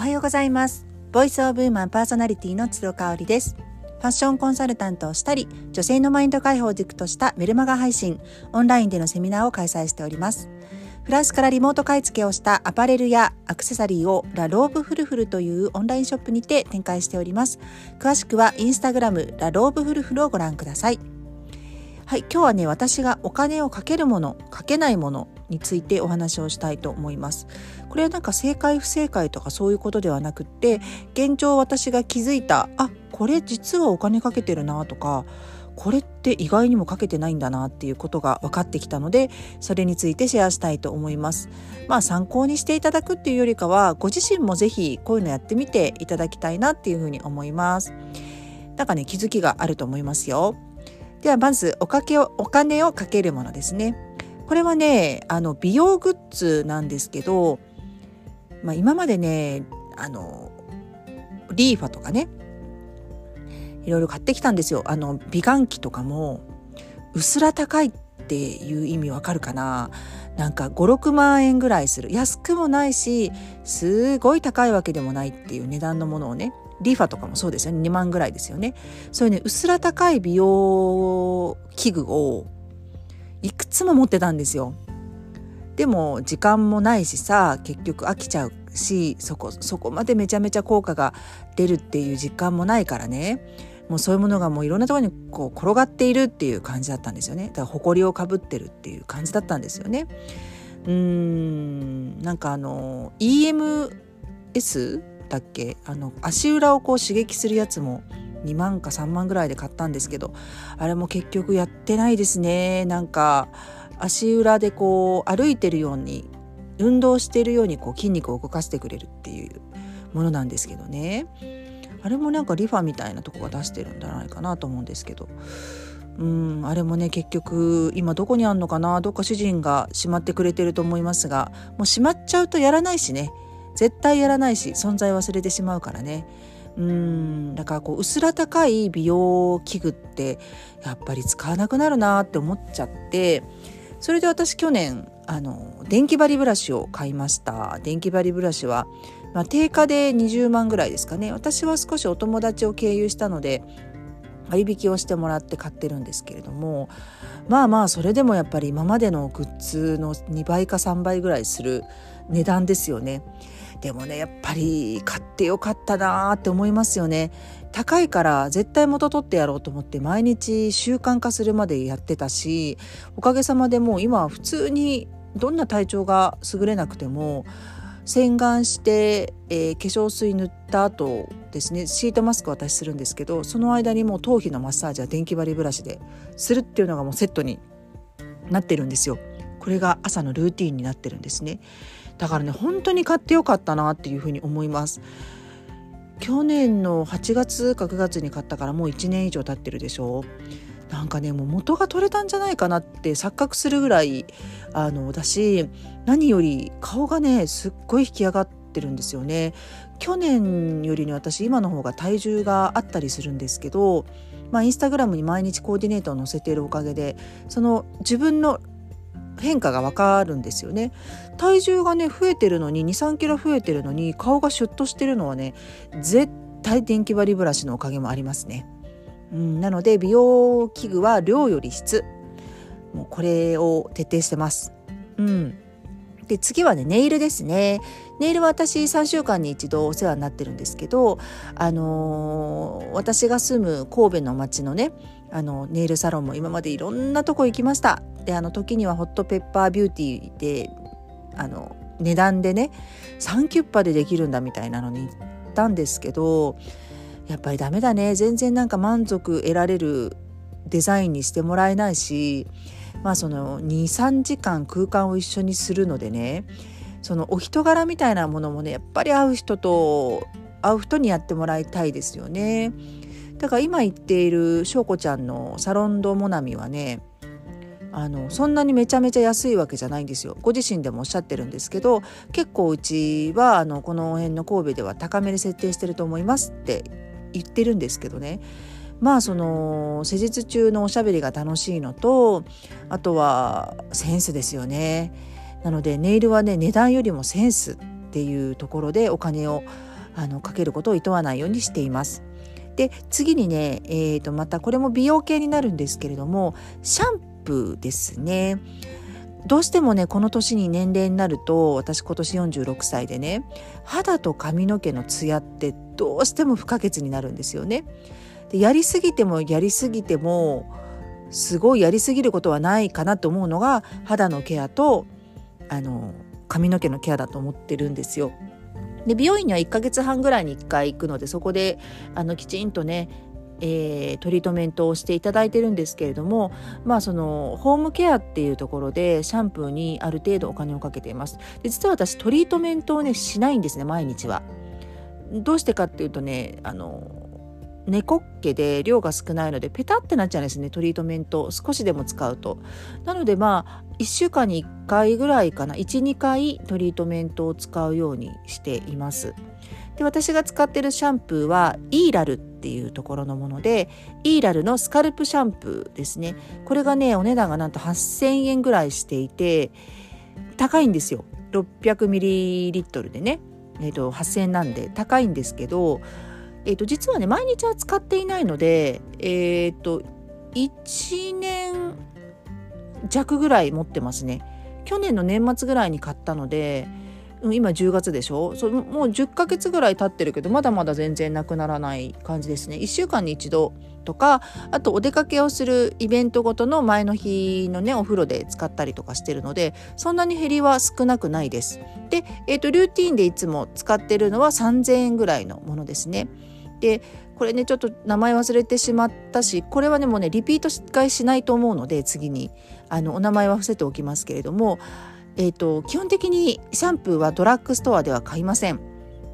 おはようございます。ボイスオブウーマンパーソナリティのつどかおりです。ファッションコンサルタントをしたり、女性のマインド解放を軸としたメルマガ配信、オンラインでのセミナーを開催しております。フランスからリモート買い付けをしたアパレルやアクセサリーをラローブフルフルというオンラインショップにて展開しております。詳しくはインスタグラムラローブフルフルをご覧ください。はい、今日はね、私がお金をかけるもの、かけないものについてお話をしたいと思います。これはなんか正解不正解とかそういうことではなくって、現状私が気づいた、あ、これ実はお金かけてるなとか、これって意外にもかけてないんだなっていうことが分かってきたので、それについてシェアしたいと思います。まあ参考にしていただくっていうよりかは、ご自身もぜひこういうのやってみていただきたいなっていうふうに思います。なんかね、気づきがあると思いますよ。ではまずお金をかけるものですね。これはね、美容グッズなんですけど、まあ、今までね、リーファとかね、いろいろ買ってきたんですよ。美顔器とかも、うすら高いっていう意味わかるかな？なんか5、6万円ぐらいする。安くもないし、すごい高いわけでもないっていう値段のものをね、リファとかもそうですよね。2万ぐらいですよね。そういうね、うすら高い美容器具をいくつも持ってたんですよ。でも時間もないしさ、結局飽きちゃうし、そこまでめちゃめちゃ効果が出るっていう実感もないからね。もうそういうものがもういろんなところにこう転がっているっていう感じだったんですよね。だから埃をかぶってるっていう感じだったんですよね。なんかEMSだっけ、足裏をこう刺激するやつも2万か3万ぐらいで買ったんですけど、あれも結局やってないですね。なんか足裏でこう歩いてるように、運動してるようにこう筋肉を動かしてくれるっていうものなんですけどね。あれもなんかリファみたいなとこが出してるんじゃないかなと思うんですけど、あれもね、結局今どこにあんのかな、どっか主人がしまってくれてると思いますが、もうしまっちゃうとやらないしね、絶対やらないし、存在忘れてしまうからね。だからこう、うすら高い美容器具ってやっぱり使わなくなるなって思っちゃって、それで私去年電気針ブラシを買いました。電気針ブラシは、まあ、定価で20万ぐらいですかね。私は少しお友達を経由したので割引をしてもらって買ってるんですけれども、まあまあそれでもやっぱり今までのグッズの2倍か3倍ぐらいする値段ですよね。でもね、やっぱり買ってよかったなって思いますよね。高いから絶対元取ってやろうと思って毎日習慣化するまでやってたし、おかげさまでもう今は普通にどんな体調が優れなくても洗顔して、化粧水塗った後ですね、シートマスク私するんですけど、その間にもう頭皮のマッサージは電気針ブラシでするっていうのがもうセットになってるんですよ。これが朝のルーティーンになってるんですね。だからね、本当に買ってよかったなっていうふうに思います。去年の8月か9月に買ったからもう1年以上経ってるでしょ。なんかね、もう元が取れたんじゃないかなって錯覚するぐらいだし、何より顔がねすっごい引き上がってるんですよね。去年よりね、私今の方が体重があったりするんですけど、まあインスタグラムに毎日コーディネートを載せているおかげで、その自分の変化がわかるんですよね。体重がね増えてるのに 2,3 キロ増えてるのに顔がシュッとしてるのはね、絶対電気針ブラシのおかげもありますね。なので美容器具は量より質、もうこれを徹底してます。で次はね、ネイルですね。ネイルは私3週間に一度お世話になってるんですけど、私が住む神戸の町のね、ネイルサロンも今までいろんなとこ行きました。で時にはホットペッパービューティーで値段でね3キュッパでできるんだみたいなのに行ったんですけど、やっぱりダメだね。全然なんか満足得られるデザインにしてもらえないし、まあその 2,3 時間空間を一緒にするのでね、そのお人柄みたいなものもね、やっぱり会う人にやってもらいたいですよね。だから今行っているしょうこちゃんのサロンドモナミはね、そんなにめちゃめちゃ安いわけじゃないんですよ。ご自身でもおっしゃってるんですけど、結構うちはこの辺の神戸では高めで設定してると思いますって言ってるんですけどね。まあその施術中のおしゃべりが楽しいのと、あとはセンスですよね。なのでネイルはね、値段よりもセンスっていうところでお金をかけることを厭わないようにしています。で次にね、またこれも美容系になるんですけれども、シャンプーですね。どうしてもねこの年に年齢になると、私今年46歳でね、肌と髪の毛のツヤってどうしても不可欠になるんですよね。でやりすぎてもすごいやりすぎることはないかなと思うのが肌のケアと髪の毛のケアだと思ってるんですよ。で美容院には1ヶ月半ぐらいに1回行くので、そこできちんとねトリートメントをしていただいてるんですけれども、まあそのホームケアっていうところでシャンプーにある程度お金をかけています。で実は私トリートメントをねしないんですね、毎日は。どうしてかっていうとね、猫っ毛で量が少ないのでペタってなっちゃうんですね、トリートメントを少しでも使うと。なのでまあ1週間に1回ぐらいかな、 1,2 回トリートメントを使うようにしています。で私が使ってるシャンプーはイーラルっていうところのもので、イーラルのスカルプシャンプーですね。これがねお値段がなんと8000円ぐらいしていて高いんですよ。 600ml でね、8000円なんで高いんですけど、実はね毎日は使っていないので、1年弱ぐらい持ってますね。去年の年末ぐらいに買ったので、今10月でしょ、もう10ヶ月ぐらい経ってるけど、まだまだ全然なくならない感じですね。1週間に1度とか、あとお出かけをするイベントごとの前の日のねお風呂で使ったりとかしてるので、そんなに減りは少なくないです。で、ルーティンでいつも使ってるのは3000円ぐらいのものですね。でこれねちょっと名前忘れてしまったし、これはねもうねリピート買いしないと思うので、次にお名前は伏せておきますけれども、基本的にシャンプーはドラッグストアでは買いません。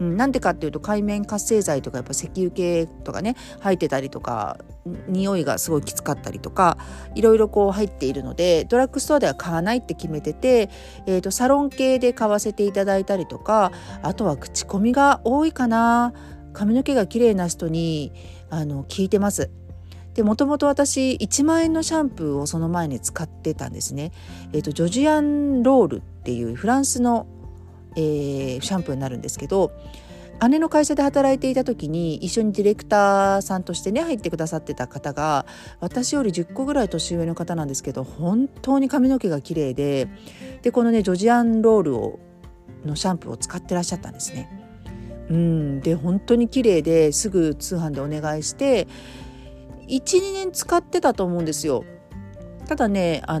なんでかっていうと、界面活性剤とかやっぱ石油系とかね入ってたりとか、匂いがすごいきつかったりとか、いろいろこう入っているのでドラッグストアでは買わないって決めてて、サロン系で買わせていただいたりとか、あとは口コミが多いかな、髪の毛が綺麗な人に聞いてます。でもともと私1万円のシャンプーをその前に使ってたんですね。ジョジアンロールっていうフランスの、シャンプーになるんですけど、姉の会社で働いていた時に一緒にディレクターさんとしてね入ってくださってた方が、私より10個ぐらい年上の方なんですけど、本当に髪の毛が綺麗で、このねジョジアンロールのシャンプーを使ってらっしゃったんですね。で本当に綺麗で、すぐ通販でお願いして 1,2 年使ってたと思うんですよ。ただねボ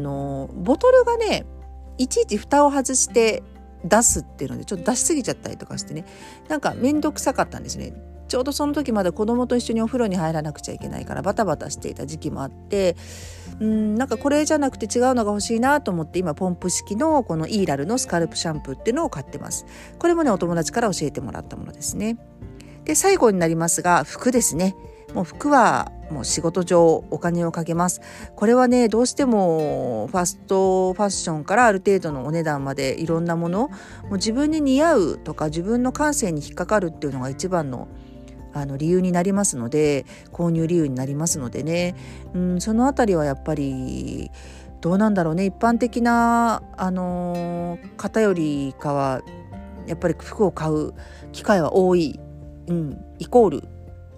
トルがねいちいち蓋を外して出すっていうので、ちょっと出しすぎちゃったりとかしてね、なんかめんどくさかったんですね。ちょうどその時まだ子供と一緒にお風呂に入らなくちゃいけないからバタバタしていた時期もあって、なんかこれじゃなくて違うのが欲しいなと思って、今ポンプ式のこのイーラルのスカルプシャンプーっていうのを買ってます。これもねお友達から教えてもらったものですね。で最後になりますが、服ですね。もう服はもう仕事上お金をかけます。これはねどうしてもファストファッションからある程度のお値段までいろんなもの、もう自分に似合うとか自分の感性に引っかかるっていうのが一番の理由になりますので、購入理由になりますのでね、そのあたりはやっぱりどうなんだろうね、一般的な方よりかはやっぱり服を買う機会は多い、イコール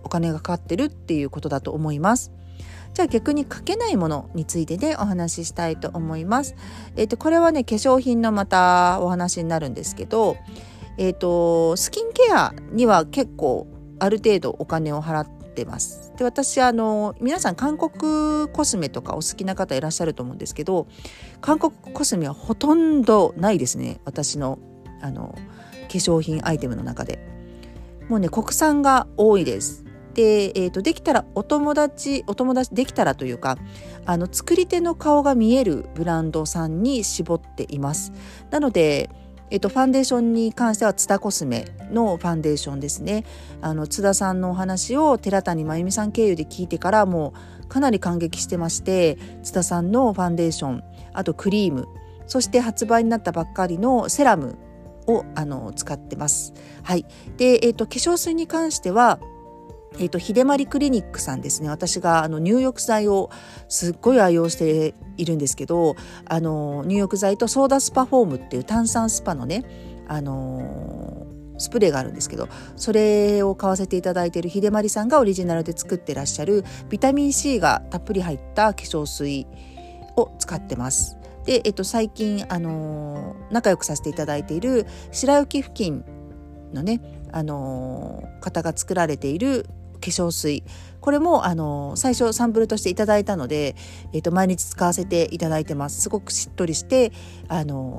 お金がかかってるっていうことだと思います。じゃあ逆にかけないものについてねお話ししたいと思います。これはね化粧品のまたお話になるんですけど、スキンケアには結構ある程度お金を払ってます。で私皆さん韓国コスメとかお好きな方いらっしゃると思うんですけど、韓国コスメはほとんどないですね、私の化粧品アイテムの中で。もうね国産が多いです。で、できたらお友達できたらというか作り手の顔が見えるブランドさんに絞っています。なのでファンデーションに関しては津田コスメのファンデーションですね。津田さんのお話を寺谷真由美さん経由で聞いてから、もうかなり感激してまして、津田さんのファンデーション、あとクリーム、そして発売になったばっかりのセラムを使ってます。はい、で、化粧水に関してはひでまりクリニックさんですね。私が入浴剤をすっごい愛用しているんですけど、入浴剤とソーダスパフォームっていう炭酸スパのねスプレーがあるんですけど、それを買わせていただいている秀丸さんがオリジナルで作ってらっしゃるビタミン C がたっぷり入った化粧水を使ってます。で、最近、仲良くさせていただいている白雪付近のね、方が作られている化粧水、これも、最初サンプルとしていただいたので、毎日使わせていただいてます。すごくしっとりして、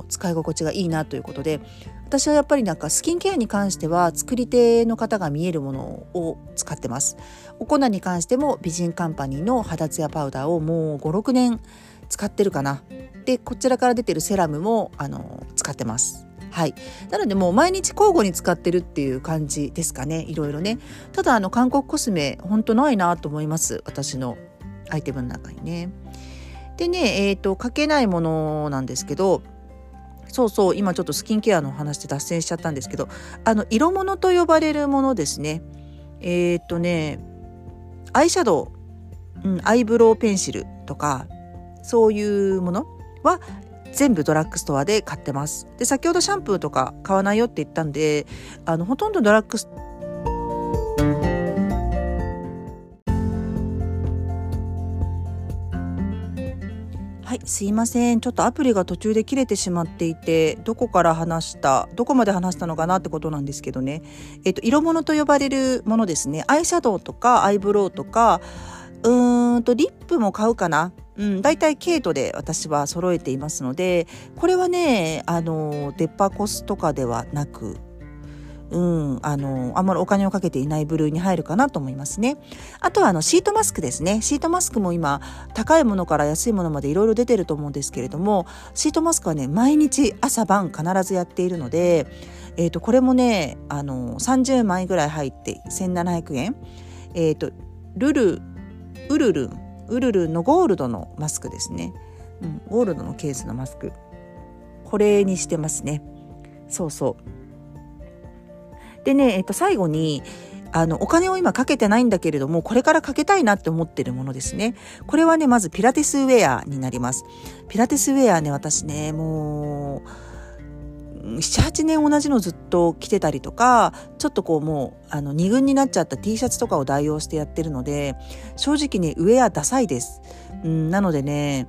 使い心地がいいなということで、私はやっぱりなんかスキンケアに関しては作り手の方が見えるものを使ってます。お粉に関しても美人カンパニーの肌ツヤパウダーをもう 5,6 年使ってるかな。で、こちらから出てるセラムも使ってます。はい、なのでもう毎日交互に使ってるっていう感じですかね。いろいろね。ただ韓国コスメほんとないなと思います、私のアイテムの中にね。でね、かけないものなんですけど、そうそう、今ちょっとスキンケアの話で脱線しちゃったんですけど、色物と呼ばれるものですね。アイシャドウ、アイブロウペンシルとかそういうものは全部ドラッグストアで買ってます。で、先ほどシャンプーとか買わないよって言ったんで、ほとんどドラッグストア、はい、すいません、ちょっとアプリが途中で切れてしまっていて、どこまで話したのかなってことなんですけどね。色物と呼ばれるものですね。アイシャドウとかアイブロウとか、リップも買うかな。だいたいケイトで私は揃えていますので、これはね、デパコスとかではなく、あんまりお金をかけていない部類に入るかなと思いますね。あとはシートマスクですね。シートマスクも今高いものから安いものまでいろいろ出てると思うんですけれども、シートマスクはね、毎日朝晩必ずやっているので、これもね、30枚ぐらい入って1,700円。ウルルンのゴールドのマスクですね、ゴールドのケースのマスク、これにしてますね。そうそう。でね、最後にお金を今かけてないんだけれども、これからかけたいなって思ってるものですね。これはね、まずピラティスウェアになります。ピラティスウェアね、私ね、もう 7,8 年同じのずっと着てたりとか、ちょっとこうもう2軍になっちゃった T シャツとかを代用してやってるので、正直ね、ウェアダサいです、なのでね、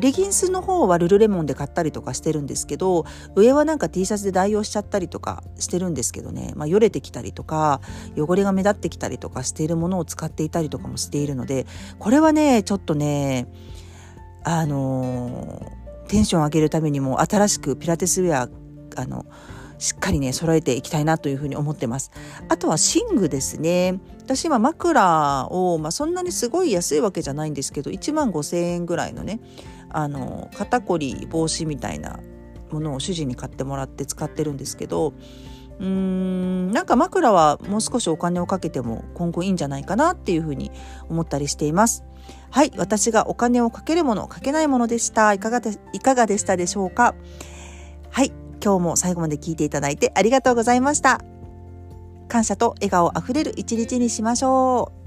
レギンスの方はルルレモンで買ったりとかしてるんですけど、上はなんか T シャツで代用しちゃったりとかしてるんですけどね、よれてきたりとか汚れが目立ってきたりとかしているものを使っていたりとかもしているので、これはね、ちょっとね、テンション上げるためにも新しくピラティスウェアしっかりね揃えていきたいなというふうに思ってます。あとは寝具ですね。私今枕を、そんなにすごい安いわけじゃないんですけど、15,000円ぐらいのね、肩こり防止みたいなものを主人に買ってもらって使ってるんですけど、なんか枕はもう少しお金をかけても今後いいんじゃないかなっていうふうに思ったりしています。はい、私がお金をかけるものかけないものでした。いかがでしたでしょうか。はい、今日も最後まで聞いていただいてありがとうございました。感謝と笑顔あふれる一日にしましょう。